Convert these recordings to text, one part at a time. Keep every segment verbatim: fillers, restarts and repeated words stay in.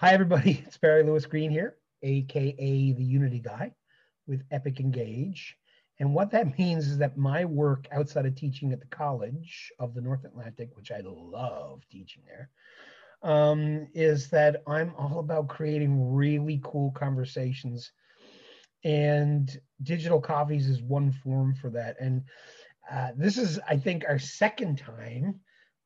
Hi, everybody. It's Barry Lewis Green here, a k a the Unity Guy with Epic Engage. And what that means is that my work outside of teaching at the College of the North Atlantic, which I love teaching there, um, is that I'm all about creating really cool conversations. And digital coffees is one form for that. And uh, this is, I think, our second time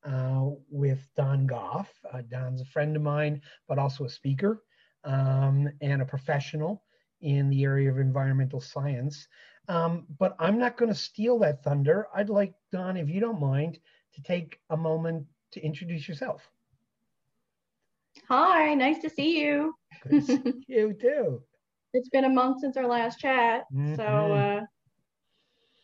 Uh, with Don Goff. Uh, Don's a friend of mine, but also a speaker um, and a professional in the area of environmental science. Um, but I'm not going to steal that thunder. I'd like, Don, if you don't mind, to take a moment to introduce yourself. Hi, nice to see you. Good to see you too. It's been a month since our last chat, mm-hmm. so uh,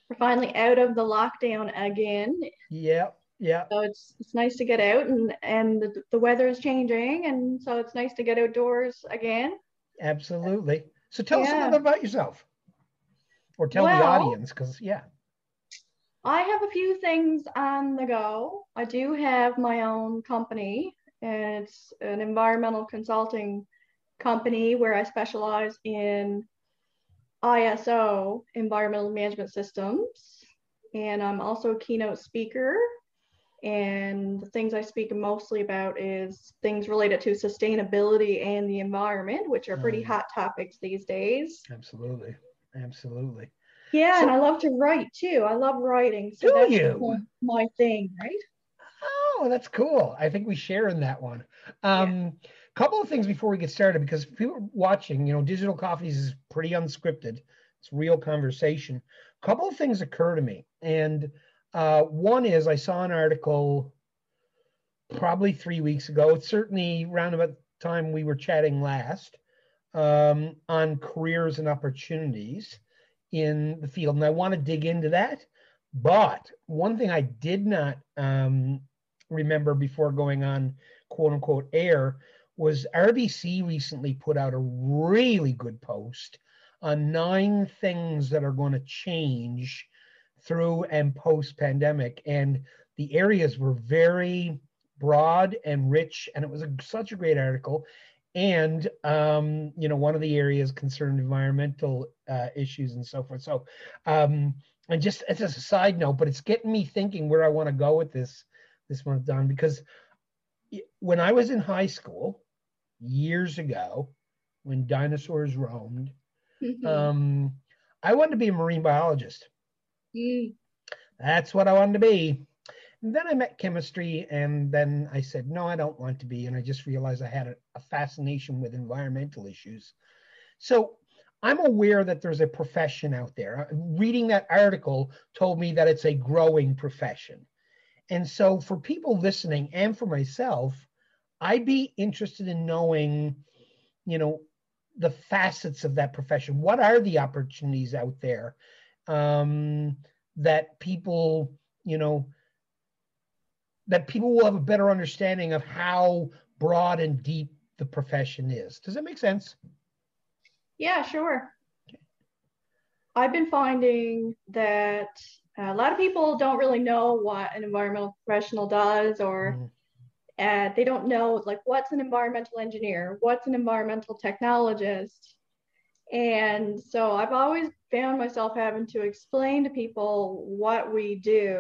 we're finally out of the lockdown again. Yep. Yeah. So it's it's nice to get out, and, and the, the weather is changing, and so it's nice to get outdoors again. Absolutely. So tell yeah. us a little bit about yourself, or tell well, the audience, because, yeah. I have a few things on the go. I do have my own company, and it's an environmental consulting company where I specialize in I S O, environmental management systems, and I'm also a keynote speaker. And the things I speak mostly about is things related to sustainability and the environment, which are pretty hot topics these days. Absolutely. Absolutely. Yeah. So, and I love to write too. I love writing. So do that's you? My thing, right? Oh, that's cool. I think we share in that one. Um, yeah. Couple of things before we get started, because people watching, you know, Digital Coffees is pretty unscripted. It's real conversation. Couple of things occur to me. And Uh, one is I saw an article probably three weeks ago. It's certainly around about the time we were chatting last um, on careers and opportunities in the field. And I want to dig into that. But one thing I did not um, remember before going on, quote unquote, air was R B C recently put out a really good post on nine things that are going to change through and post-pandemic, and the areas were very broad and rich, and it was a, such a great article. And um, you know, one of the areas concerned environmental uh, issues and so forth. So, um, and just as a side note, but it's getting me thinking where I want to go with this this month, Don, because when I was in high school years ago, when dinosaurs roamed, um, I wanted to be a marine biologist. Mm. That's what I wanted to be. And then I met chemistry, and then I said, no, I don't want to be. And I just realized I had a, a fascination with environmental issues. So I'm aware that there's a profession out there. Reading that article told me that it's a growing profession. And so for people listening and for myself, I'd be interested in knowing, you know, the facets of that profession. What are the opportunities out there? Um, that people, you know, that people will have a better understanding of how broad and deep the profession is. Does that make sense? Yeah, sure. Okay. I've been finding that a lot of people don't really know what an environmental professional does, or mm. uh, they don't know, like, what's an environmental engineer? What's an environmental technologist? And so I've always found myself having to explain to people what we do.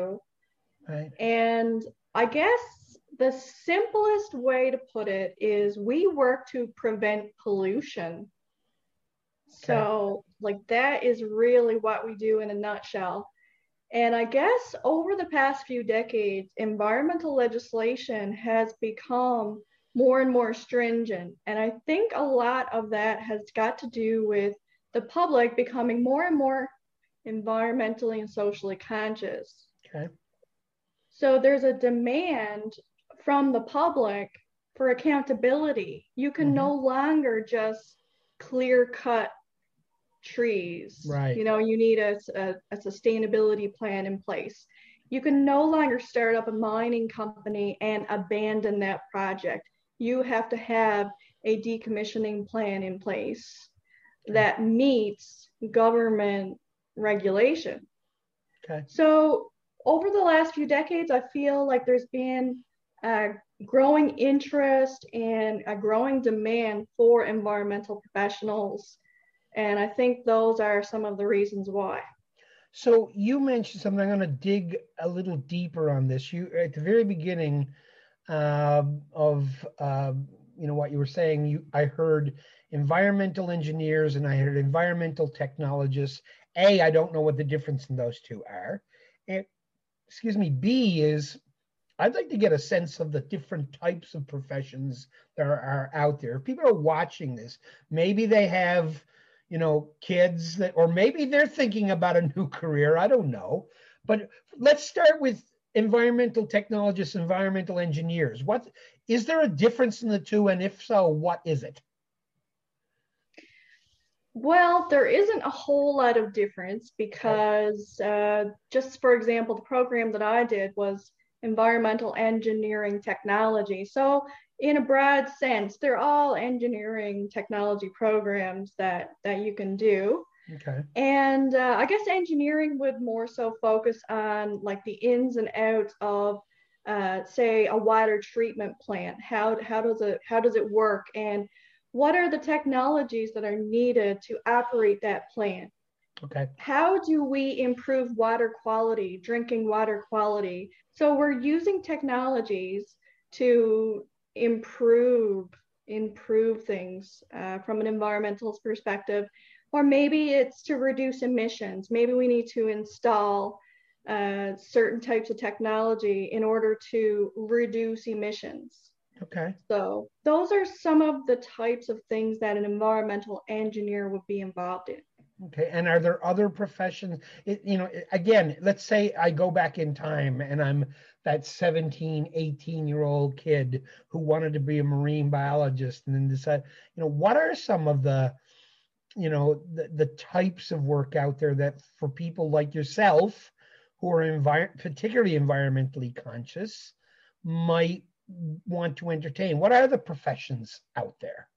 Right. And I guess the simplest way to put it is we work to prevent pollution. Okay. So, like, that is really what we do in a nutshell. And I guess over the past few decades, environmental legislation has become more and more stringent. And I think a lot of that has got to do with the public becoming more and more environmentally and socially conscious. Okay. So there's a demand from the public for accountability. You can mm-hmm. no longer just clear cut trees. Right. You know, you need a, a, a sustainability plan in place. You can no longer start up a mining company and abandon that project. You have to have a decommissioning plan in place that meets government regulation. Okay. So over the last few decades, I feel like there's been uh, growing interest and a growing demand for environmental professionals. And I think those are some of the reasons why. So you mentioned something. I'm going to dig a little deeper on this. You, at the very beginning uh, of uh, you know what you were saying, you, I heard environmental engineers and I heard environmental technologists. A, I don't know what the difference in those two are. And, excuse me, B is I'd like to get a sense of the different types of professions that are, are out there. If people are watching this, maybe they have, you know, kids that, or maybe they're thinking about a new career. I don't know. But let's start with environmental technologists, environmental engineers. What is there a difference in the two? And if so, what is it? Well, there isn't a whole lot of difference because uh, just for example, the program that I did was environmental engineering technology. So in a broad sense, they're all engineering technology programs that, that you can do. Okay. And uh, I guess engineering would more so focus on like the ins and outs of uh, say a water treatment plant. How, how does it, how does it work? And what are the technologies that are needed to operate that plant? Okay. How do we improve water quality, drinking water quality? So we're using technologies to improve, improve things uh, from an environmental perspective, or maybe it's to reduce emissions. Maybe we need to install uh, certain types of technology in order to reduce emissions. Okay. So those are some of the types of things that an environmental engineer would be involved in. Okay. And are there other professions, it, you know, again, let's say I go back in time and I'm that seventeen, eighteen year old kid who wanted to be a marine biologist and then decide, you know, what are some of the, you know, the, the types of work out there that for people like yourself who are envi- particularly environmentally conscious might want to entertain? What are the professions out there?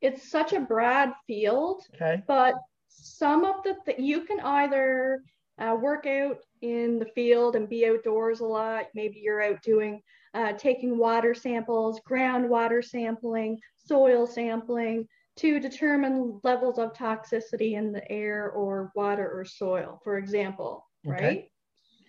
It's such a broad field, okay. But some of the th- you can either uh, work out in the field and be outdoors a lot. Maybe you're out doing uh, taking water samples, groundwater sampling, soil sampling to determine levels of toxicity in the air or water or soil, for example, okay.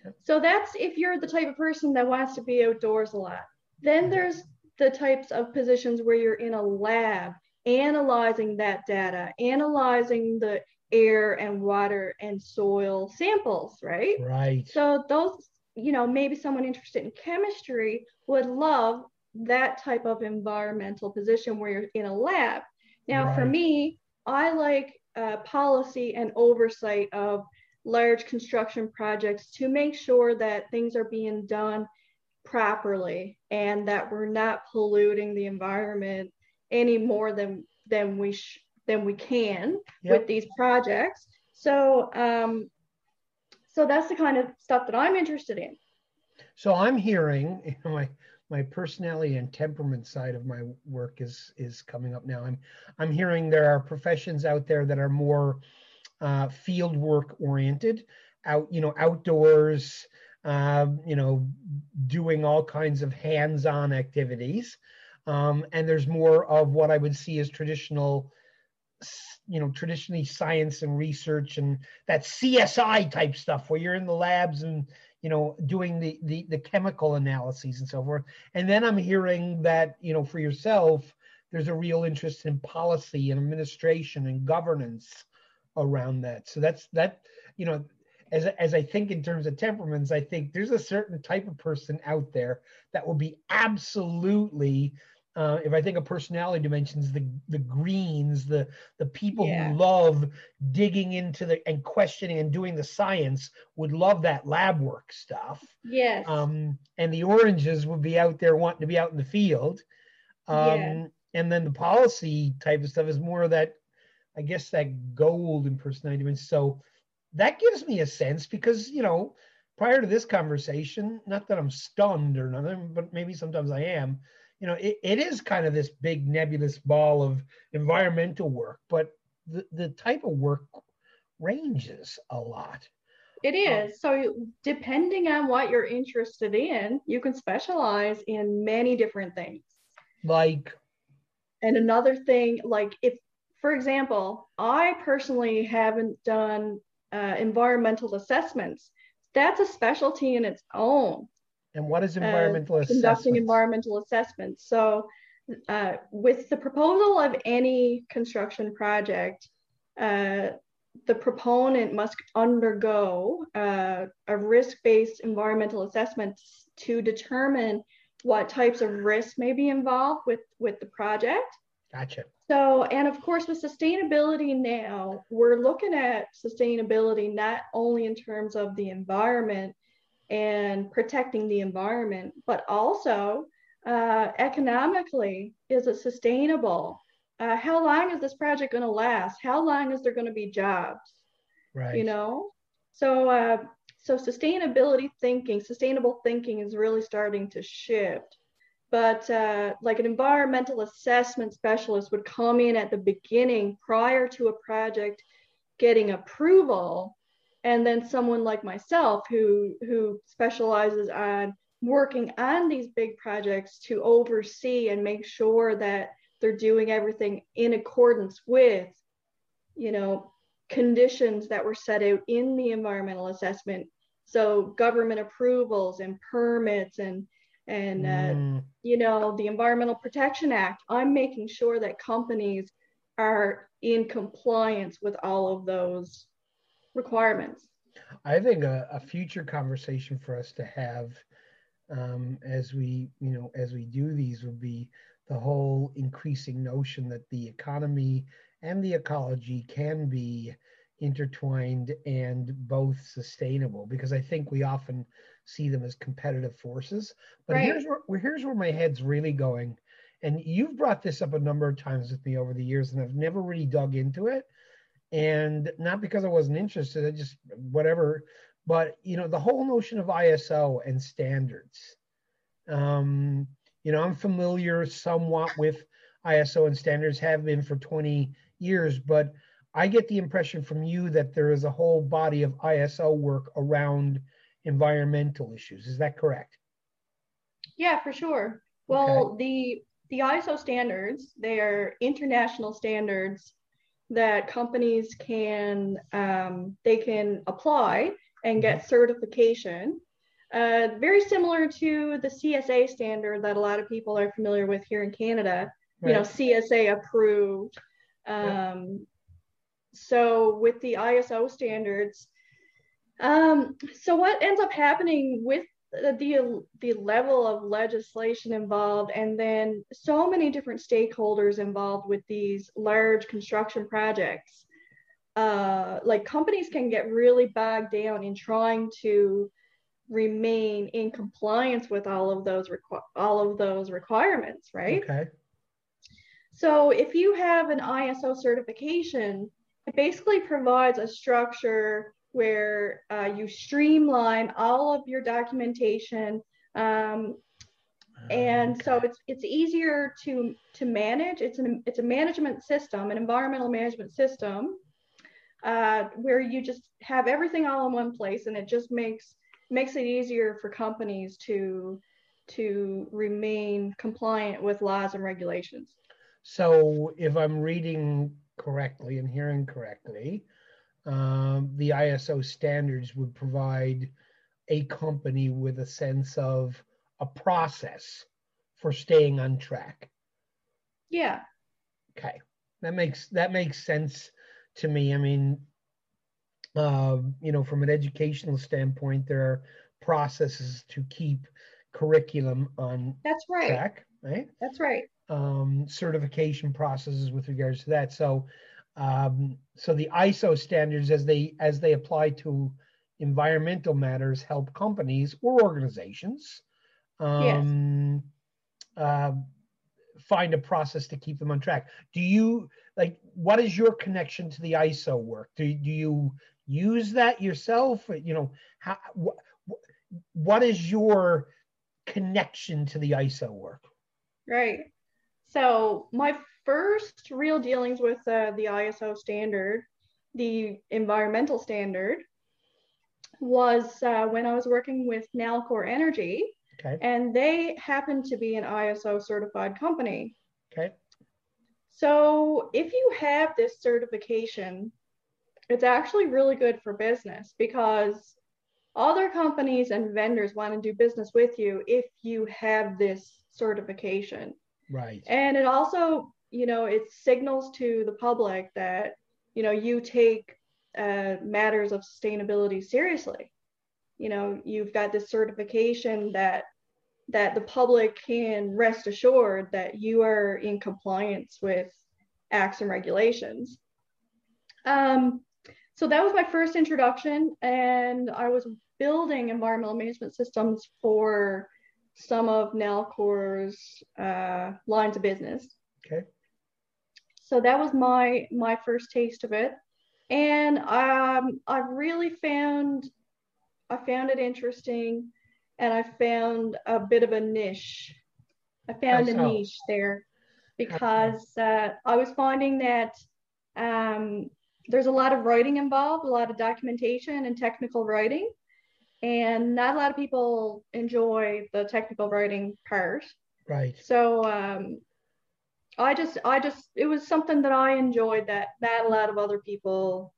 Right? So that's if you're the type of person that wants to be outdoors a lot. Then there's the types of positions where you're in a lab, analyzing that data, analyzing the air and water and soil samples, right? Right. So those, you know, maybe someone interested in chemistry would love that type of environmental position where you're in a lab. Now, right. For me, I like uh, policy and oversight of large construction projects to make sure that things are being done properly and that we're not polluting the environment any more than than we sh- than we can yep. with these projects. So um, so that's the kind of stuff that I'm interested in. So I'm hearing, you know, my my personality and temperament side of my work is is coming up now. I'm I'm hearing there are professions out there that are more Uh, field work oriented, out, you know, outdoors, uh, you know, doing all kinds of hands-on activities. Um, and there's more of what I would see as traditional, you know, traditionally science and research and that C S I type stuff where you're in the labs and, you know, doing the, the, the chemical analyses and so forth. And then I'm hearing that, you know, for yourself, there's a real interest in policy and administration and governance around that. So that's that, you know, as, as I think in terms of temperaments, I think there's a certain type of person out there that will be absolutely, uh, if I think of personality dimensions, the the greens, the the people yeah. who love digging into the and questioning and doing the science would love that lab work stuff. Yes. Um, and the oranges would be out there wanting to be out in the field. Um, yeah. And then the policy type of stuff is more of that, I guess, that gold in personality. And so that gives me a sense because, you know, prior to this conversation, not that I'm stunned or nothing, but maybe sometimes I am, you know, it, it is kind of this big nebulous ball of environmental work, but the, the type of work ranges a lot. It is. So depending on what you're interested in, you can specialize in many different things. Like? And another thing, like if, for example, I personally haven't done uh, environmental assessments. That's a specialty in its own. And what is environmental uh, assessments? Conducting environmental assessments. So uh, with the proposal of any construction project, uh, the proponent must undergo uh, a risk-based environmental assessment to determine what types of risks may be involved with, with the project. Gotcha. So, and of course, with sustainability now, we're looking at sustainability not only in terms of the environment and protecting the environment, but also uh, economically, is it sustainable? Uh, how long is this project going to last? How long is there going to be jobs? Right. You know, so uh, so sustainability thinking, sustainable thinking is really starting to shift. But uh, like an environmental assessment specialist would come in at the beginning prior to a project getting approval. And then someone like myself who, who specializes on working on these big projects to oversee and make sure that they're doing everything in accordance with, you know, conditions that were set out in the environmental assessment. So government approvals and permits and, and mm. uh, you know, the Environmental Protection Act. I'm making sure that companies are in compliance with all of those requirements. I think a, a future conversation for us to have um, as we, you know, as we do these would be the whole increasing notion that the economy and the ecology can be intertwined and both sustainable, because I think we often see them as competitive forces. But right. here's where here's where my head's really going. And you've brought this up a number of times with me over the years, and I've never really dug into it. And not because I wasn't interested, I just whatever. But, you know, the whole notion of I S O and standards. Um, You know, I'm familiar somewhat with I S O and standards, have been for twenty years, but I get the impression from you that there is a whole body of I S O work around environmental issues. Is that correct? Yeah, for sure. Well, okay. the, the I S O standards, they are international standards that companies can, um, they can apply and get certification. Uh, very similar to the C S A standard that a lot of people are familiar with here in Canada, right. You know, C S A approved. Um, yeah. So with the I S O standards, um, so what ends up happening with the, the, the level of legislation involved, and then so many different stakeholders involved with these large construction projects, uh, like companies can get really bogged down in trying to remain in compliance with all of those requ- all of those requirements, right? Okay. So if you have an I S O certification, it basically provides a structure where uh, you streamline all of your documentation, um, and okay. so it's it's easier to to manage. It's an it's a management system, an environmental management system, uh, where you just have everything all in one place, and it just makes makes it easier for companies to to remain compliant with laws and regulations. So if I'm reading correctly and hearing correctly, um, the I S O standards would provide a company with a sense of a process for staying on track. Yeah. Okay. That makes that makes sense to me. I mean, Uh, you know, from an educational standpoint, there are processes to keep curriculum on That's right. track, right? That's right. Um, certification processes with regards to that. So, um, so the I S O standards, as they as they apply to environmental matters, help companies or organizations um, yes. uh, find a process to keep them on track. Do you like? What is your connection to the I S O work? Do do you use that yourself? You know, how, wh- what is your connection to the I S O work? Right. So my first real dealings with uh, the I S O standard, the environmental standard, was uh, when I was working with Nalcor Energy, okay. and they happened to be an I S O certified company. Okay. So if you have this certification, it's actually really good for business, because other companies and vendors want to do business with you if you have this certification. Right. And it also, you know, it signals to the public that, you know, you take uh, matters of sustainability seriously. You know, you've got this certification that that the public can rest assured that you are in compliance with acts and regulations. Um, so that was my first introduction, and I was building environmental management systems for some of Nalcor's uh, lines of business. Okay. So that was my my first taste of it, and um, I really found I found it interesting. And I found a bit of a niche. I found That's a niche how. there because uh, I was finding that um, there's a lot of writing involved, a lot of documentation and technical writing. And not a lot of people enjoy the technical writing part. Right. So um, I just, I just, it was something that I enjoyed that not a lot of other people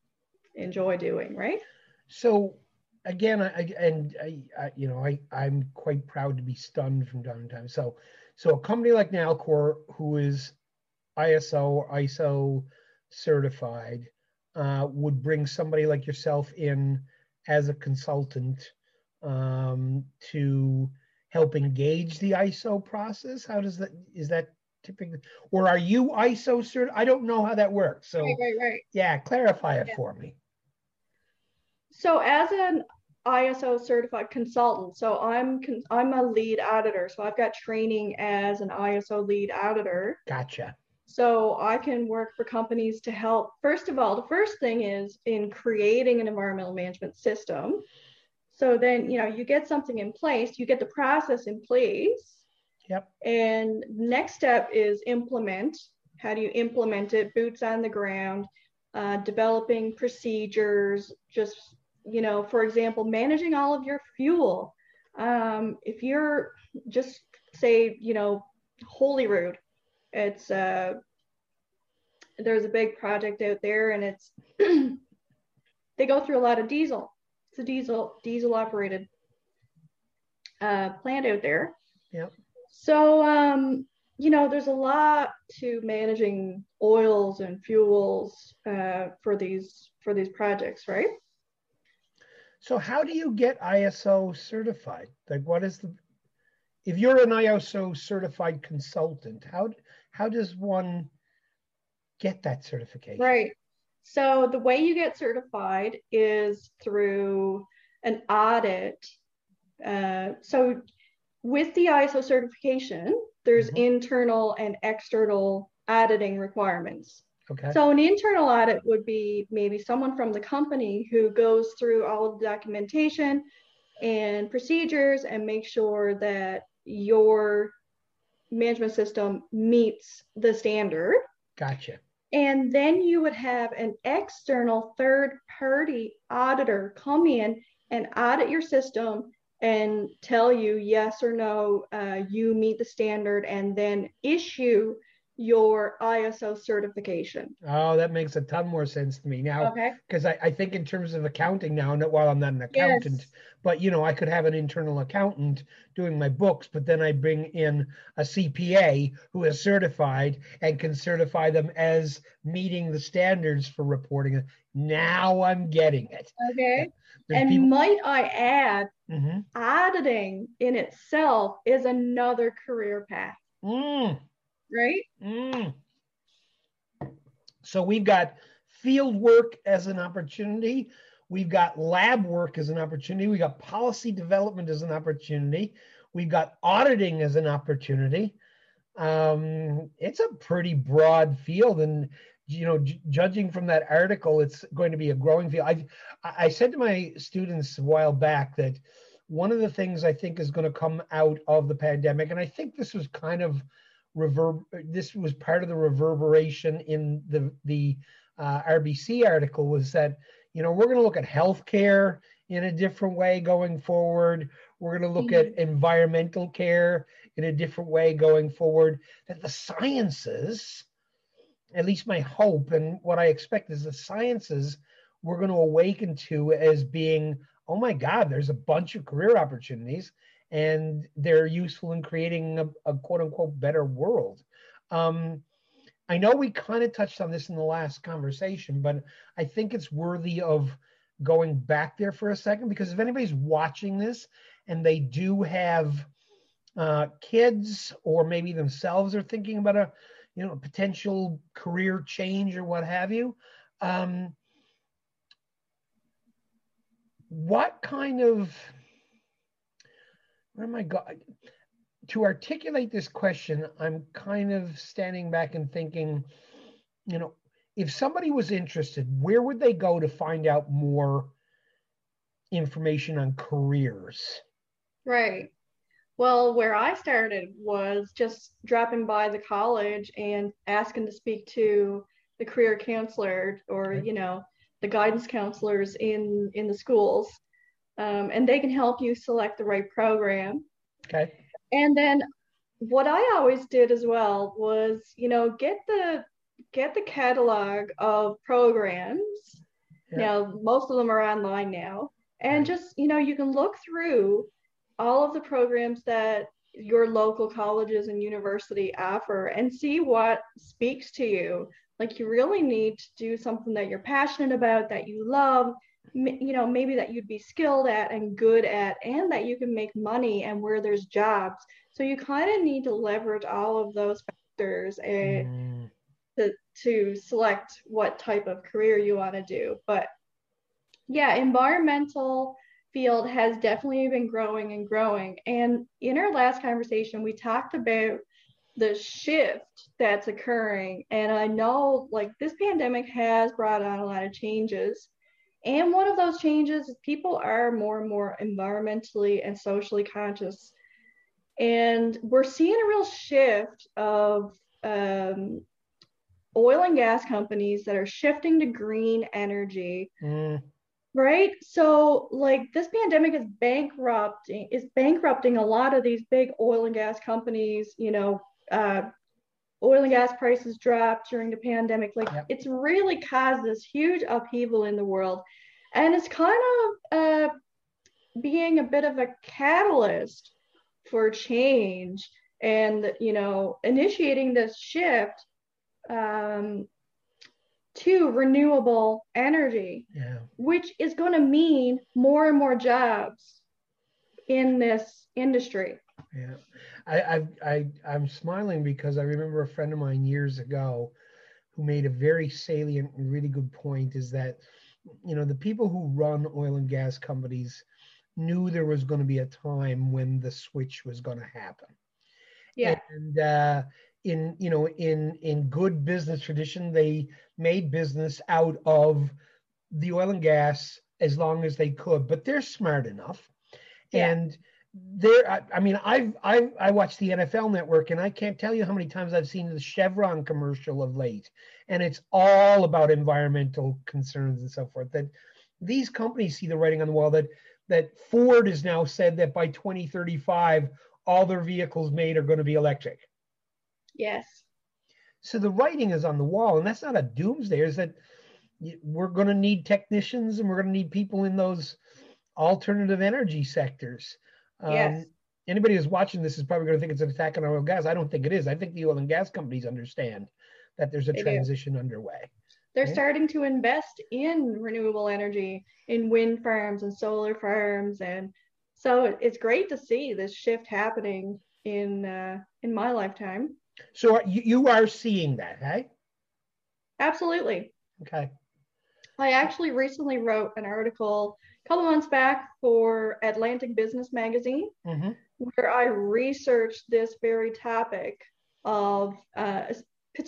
enjoy doing, right? So Again, I, and I, I, you know, I, I'm quite proud to be stunned from time to time. So, so a company like Nalcor, who is I S O or I S O certified, uh, would bring somebody like yourself in as a consultant um, to help engage the I S O process. How does that? Is that typically, or are you I S O certified? I don't know how that works. So, right, right, right. yeah, clarify it yeah. for me. So as an I S O certified consultant, so I'm I'm a lead auditor. So I've got training as an I S O lead auditor. Gotcha. So I can work for companies to help. First of all, the first thing is in creating an environmental management system. So then, you know, you get something in place, you get the process in place. Yep. And next step is implement. How do you implement it? Boots on the ground, uh, developing procedures, just you know, for example, managing all of your fuel. Um, if you're just say, you know, Holyrood, it's uh, there's a big project out there, and it's they go through a lot of diesel. It's a diesel diesel operated uh, plant out there. Yep. So um, you know, there's a lot to managing oils and fuels uh, for these for these projects, right? So how do you get I S O certified? Like, what is the, if you're an I S O certified consultant, how how does one get that certification? Right. So the way you get certified is through an audit. Uh, so with the I S O certification, there's mm-hmm. internal and external auditing requirements. Okay. So an internal audit would be maybe someone from the company who goes through all of the documentation and procedures and make sure that your management system meets the standard. Gotcha. And then you would have an external third-party auditor come in and audit your system and tell you yes or no, uh, you meet the standard, and then issue your I S O certification. Oh, that makes a ton more sense to me now, because okay. I, I think in terms of accounting now, not while I'm not an accountant, yes. but you know, I could have an internal accountant doing my books, but then I bring in a C P A who is certified and can certify them as meeting the standards for reporting. Now I'm getting it. Okay. There's and people- might I add, mm-hmm. auditing in itself is another career path. Mm. Right? Mm. So we've got field work as an opportunity. We've got lab work as an opportunity. We've got policy development as an opportunity. We've got auditing as an opportunity. Um, it's a pretty broad field. And, you know, j- judging from that article, it's going to be a growing field. I I said to my students a while back that one of the things I think is going to come out of the pandemic, and I think this was kind of Reverb. This was part of the reverberation in the the uh, R B C article, was that you know we're going to look at healthcare in a different way going forward. We're going to look at environmental care in a different way going forward. That the sciences, at least my hope and what I expect, is the sciences we're going to awaken to as being, oh my God, there's a bunch of career opportunities and they're useful in creating a, a quote unquote better world. Um, I know we kind of touched on this in the last conversation, but I think it's worthy of going back there for a second, because if anybody's watching this and they do have uh, kids, or maybe themselves are thinking about a, you know, a potential career change or what have you, um, what kind of, where am I going? To articulate this question, I'm kind of standing back and thinking, you know, if somebody was interested, where would they go to find out more information on careers? Right. Well, where I started was just dropping by the college and asking to speak to the career counselor, or, okay, you know, the guidance counselors in, in the schools. Um, and they can help you select the right program. Okay. And then what I always did as well was, you know, get the get the catalog of programs. Yeah. Now, most of them are online now. And just, you know, you can look through all of the programs that your local colleges and university offer and see what speaks to you. Like, you really need to do something that you're passionate about, that you love, you know, maybe that you'd be skilled at and good at, and that you can make money, and where there's jobs. So you kind of need to leverage all of those factors and mm. to, to select what type of career you want to do. But yeah, environmental field has definitely been growing and growing. And in our last conversation, we talked about the shift that's occurring. And I know, like, this pandemic has brought on a lot of changes. And one of those changes is people are more and more environmentally and socially conscious. And we're seeing a real shift of um, oil and gas companies that are shifting to green energy, mm. right? So, like, this pandemic is bankrupting, is bankrupting a lot of these big oil and gas companies. You know, uh, oil and gas prices dropped during the pandemic. Like, yep. It's really caused this huge upheaval in the world. And it's kind of uh, being a bit of a catalyst for change and, you know, initiating this shift um, to renewable energy, yeah. which is going to mean more and more jobs in this industry. Yeah, I, I, I, I'm smiling because I remember a friend of mine years ago who made a very salient and really good point, is that, you know, the people who run oil and gas companies knew there was going to be a time when the switch was going to happen. Yeah. And uh, in, you know, in, in good business tradition, they made business out of the oil and gas as long as they could, but they're smart enough. Yeah. And There, I, I mean, I've, I've I watch the N F L Network, and I can't tell you how many times I've seen the Chevron commercial of late, and it's all about environmental concerns and so forth. That these companies see the writing on the wall. That that Ford has now said that by twenty thirty-five, all their vehicles made are going to be electric. Yes. So the writing is on the wall, and that's not a doomsday. Is that we're going to need technicians, and we're going to need people in those alternative energy sectors. Um, yes. Anybody who's watching this is probably going to think it's an attack on oil and gas. I don't think it is. I think the oil and gas companies understand that there's a they transition do. underway. They're right? starting to invest in renewable energy, in wind farms and solar farms. And so it's great to see this shift happening in uh, in my lifetime. So you, you are seeing that, right? Absolutely. Okay. I actually recently wrote an article a couple months back for Atlantic Business Magazine, mm-hmm. where I researched this very topic of, uh,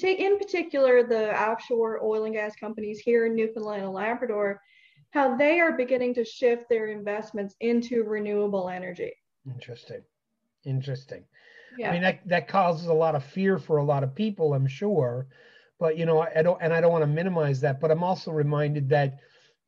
in particular, the offshore oil and gas companies here in Newfoundland and Labrador, how they are beginning to shift their investments into renewable energy. Interesting. Interesting. Yeah. I mean, that, that causes a lot of fear for a lot of people, I'm sure. But, you know, I don't, and I don't want to minimize that, but I'm also reminded that,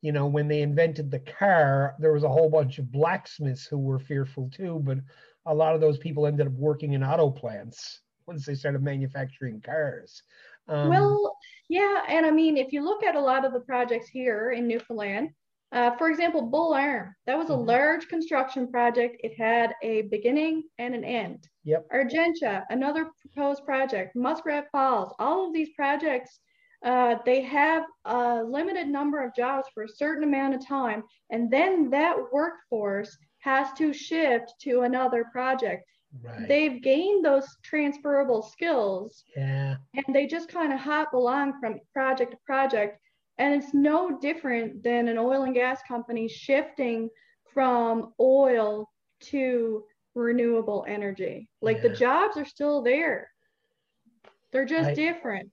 you know, when they invented the car, there was a whole bunch of blacksmiths who were fearful too, but a lot of those people ended up working in auto plants once they started manufacturing cars. Um, well, yeah, and I mean, if you look at a lot of the projects here in Newfoundland, uh, for example, Bull Arm, that was a mm-hmm. large construction project. It had a beginning and an end. Yep. Argentia, another proposed project, Muskrat Falls, all of these projects, uh, they have a limited number of jobs for a certain amount of time, and then that workforce has to shift to another project. Right. They've gained those transferable skills, yeah, and they just kind of hop along from project to project. And it's no different than an oil and gas company shifting from oil to renewable energy. Like yeah. the jobs are still there. They're just I, different.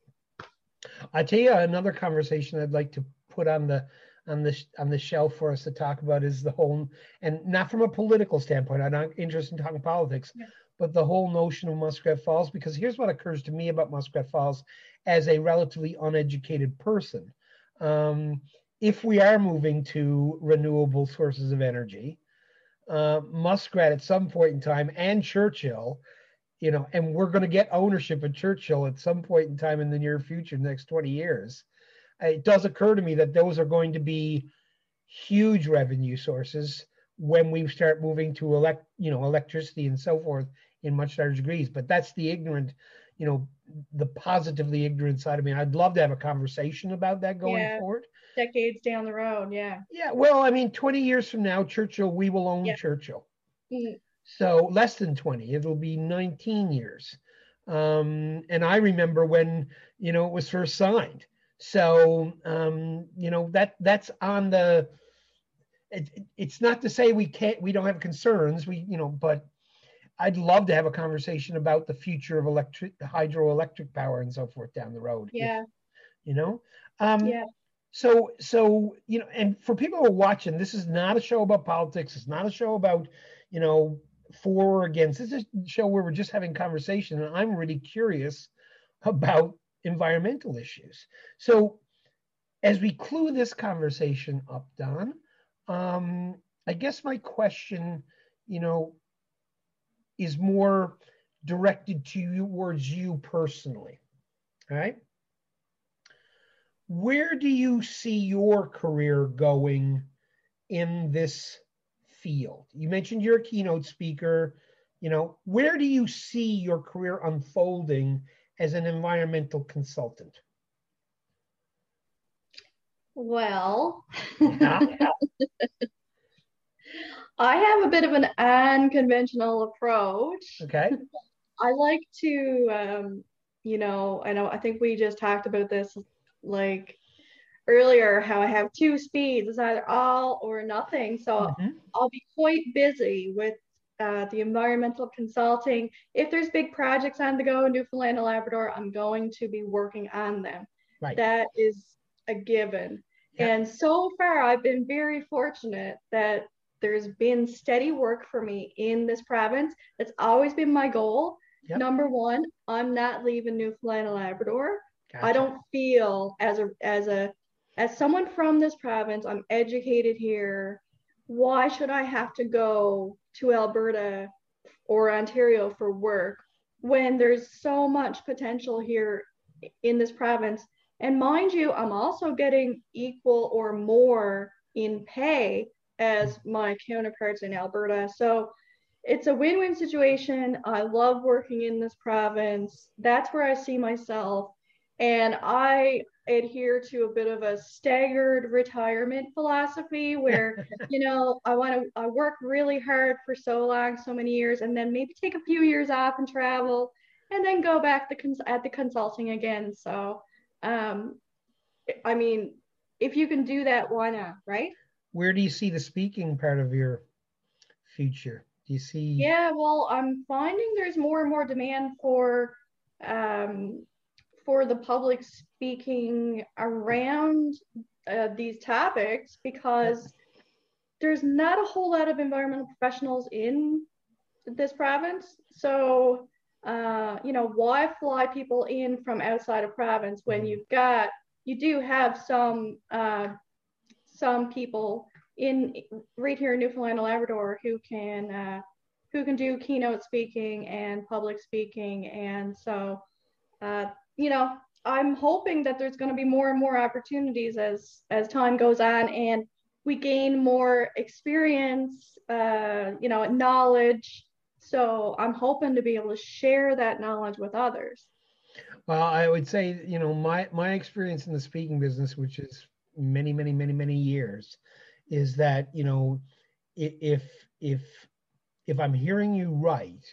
I tell you, another conversation I'd like to put on the on the on the shelf for us to talk about is the whole, and not from a political standpoint, I'm not interested in talking politics, yeah. but the whole notion of Muskrat Falls, because here's what occurs to me about Muskrat Falls as a relatively uneducated person. Um, if we are moving to renewable sources of energy, uh, Muskrat at some point in time, and Churchill, you know, and we're going to get ownership of Churchill at some point in time in the near future, next twenty years, it does occur to me that those are going to be huge revenue sources when we start moving to elect, you know, electricity and so forth in much larger degrees. But that's the ignorant, you know, the positively ignorant side of me. I'd love to have a conversation about that going yeah, forward. Decades down the road, yeah. Yeah, well, I mean, twenty years from now, Churchill, we will own yeah. Churchill. Mm-hmm. So less than twenty, it'll be nineteen years. Um, and I remember when, you know, it was first signed. So, um, you know, that that's on the, it, it's not to say we can't, we don't have concerns, we, you know, but I'd love to have a conversation about the future of electric, hydroelectric power and so forth down the road. Yeah. If, you know? Um, yeah. So, so, you know, and for people who are watching, this is not a show about politics. It's not a show about, you know, for or against. This is a show where we're just having conversation, and I'm really curious about environmental issues. So as we clue this conversation up, Don, um, I guess my question, you know, is more directed to you, towards you personally, all right? Where do you see your career going in this field? You mentioned you're a keynote speaker, you know, where do you see your career unfolding as an environmental consultant? Well, yeah. I have a bit of an unconventional approach. Okay. I like to, um, you know, I know, I think we just talked about this like earlier, how I have two speeds. It's either all or nothing. So mm-hmm. I'll be quite busy with Uh, the environmental consulting. If there's big projects on the go in Newfoundland and Labrador, I'm going to be working on them. Right. That is a given. Yeah. And so far, I've been very fortunate that there's been steady work for me in this province. That's always been my goal. Yep. Number one, I'm not leaving Newfoundland and Labrador. Gotcha. I don't feel as a as a as someone from this province, I'm educated here. Why should I have to go to Alberta or Ontario for work when there's so much potential here in this province? And mind you, I'm also getting equal or more in pay as my counterparts in Alberta. So it's a win-win situation. I love working in this province. That's where I see myself. And I adhere to a bit of a staggered retirement philosophy where, you know, I want to I work really hard for so long, so many years, and then maybe take a few years off and travel and then go back to cons- at the consulting again. So, um, I mean, if you can do that, why not, right? Where do you see the speaking part of your future? Do you see? Yeah, well, I'm finding there's more and more demand for, um, for the public speaking around uh, these topics, because there's not a whole lot of environmental professionals in this province. So, uh, you know, why fly people in from outside of province when you've got, you do have some uh, some people in right here in Newfoundland and Labrador who can uh, who can do keynote speaking and public speaking. And so, uh, you know, I'm hoping that there's going to be more and more opportunities as as time goes on and we gain more experience, uh, you know, knowledge. So I'm hoping to be able to share that knowledge with others. Well, I would say, you know, my my experience in the speaking business, which is many, many, many, many years, is that, you know, if if if I'm hearing you right,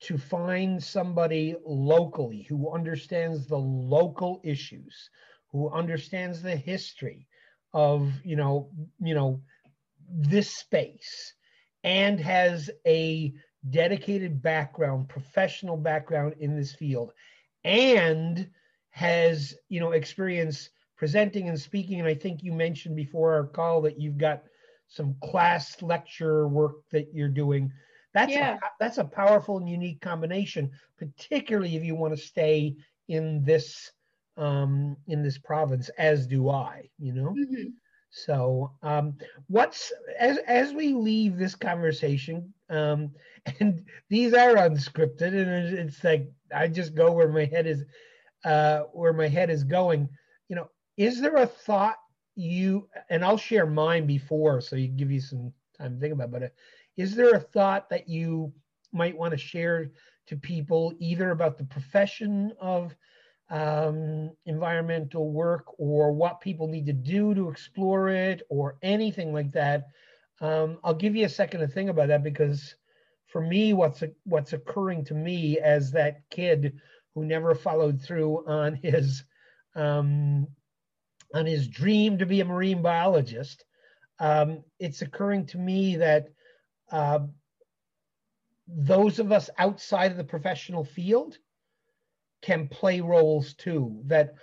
to find somebody locally who understands the local issues, who understands the history of, you know, you know, this space, and has a dedicated background, professional background in this field, and has, you know, experience presenting and speaking. And I think you mentioned before our call that you've got some class lecture work that you're doing. That's, yeah. a, that's a powerful and unique combination, particularly if you want to stay in this, um, in this province, as do I, you know? Mm-hmm. So um, what's, as, as we leave this conversation, um, and these are unscripted and it's like, I just go where my head is, uh, where my head is going, you know, is there a thought you, and I'll share mine before, so you give you some time to think about it. Is there a thought that you might want to share to people either about the profession of um, environmental work or what people need to do to explore it or anything like that? Um, I'll give you a second to think about that, because for me, what's what's occurring to me as that kid who never followed through on his um, on his dream to be a marine biologist, um, it's occurring to me that Uh, those of us outside of the professional field can play roles too, that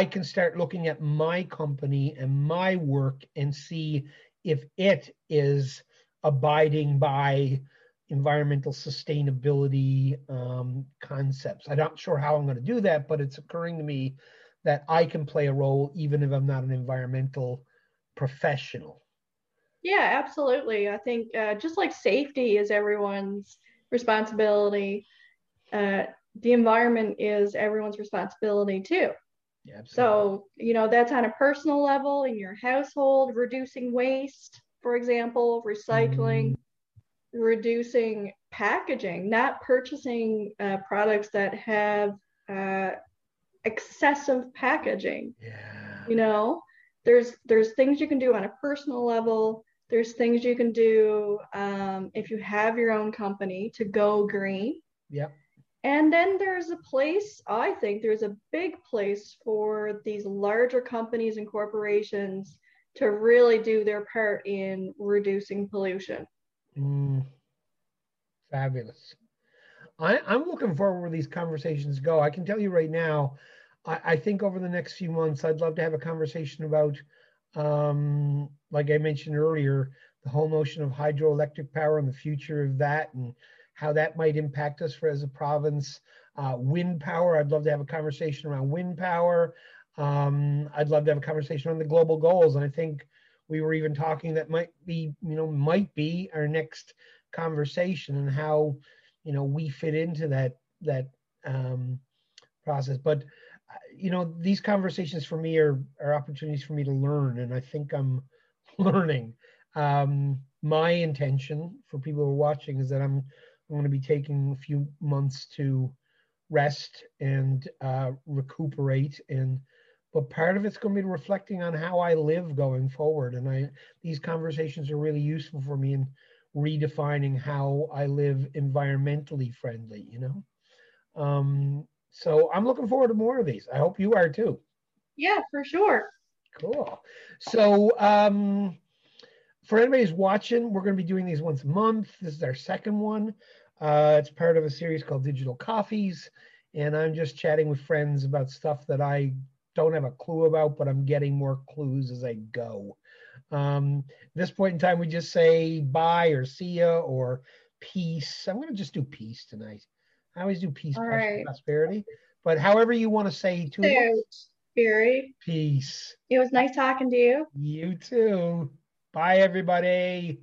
I can start looking at my company and my work and see if it is abiding by environmental sustainability um, concepts. I'm not sure how I'm going to do that, but it's occurring to me that I can play a role even if I'm not an environmental professional. Yeah, absolutely. I think uh, just like safety is everyone's responsibility, uh, the environment is everyone's responsibility too. Yeah, absolutely. So, you know, that's on a personal level in your household, reducing waste, for example, recycling, mm-hmm. reducing packaging, not purchasing uh, products that have uh, excessive packaging, yeah. you know, there's there's things you can do on a personal level. There's things you can do um, if you have your own company to go green. Yep. And then there's a place, I think there's a big place for these larger companies and corporations to really do their part in reducing pollution. Mm. Fabulous. I, I'm looking forward where these conversations go. I can tell you right now, I, I think over the next few months, I'd love to have a conversation about Um, like I mentioned earlier, the whole notion of hydroelectric power and the future of that and how that might impact us for as a province. Uh, wind power, I'd love to have a conversation around wind power. Um, I'd love to have a conversation on the global goals. And I think we were even talking that might be, you know, might be our next conversation and how, you know, we fit into that, that um, process. But you know, these conversations for me are, are opportunities for me to learn, and I think I'm learning. Um, my intention for people who are watching is that I'm, I'm going to be taking a few months to rest and uh, recuperate, and but part of it's going to be reflecting on how I live going forward. And I these conversations are really useful for me in redefining how I live environmentally friendly. You know. Um, So I'm looking forward to more of these. I hope you are too. Yeah, for sure. Cool. So um, for anybody who's watching, we're going to be doing these once a month. This is our second one. Uh, it's part of a series called Digital Coffees. And I'm just chatting with friends about stuff that I don't have a clue about, but I'm getting more clues as I go. Um, at this point in time, we just say bye or see ya or peace. I'm going to just do peace tonight. I always do peace, passion, right. prosperity, but however you want to say to it. Barry. Peace. It was nice talking to you. You too. Bye, everybody.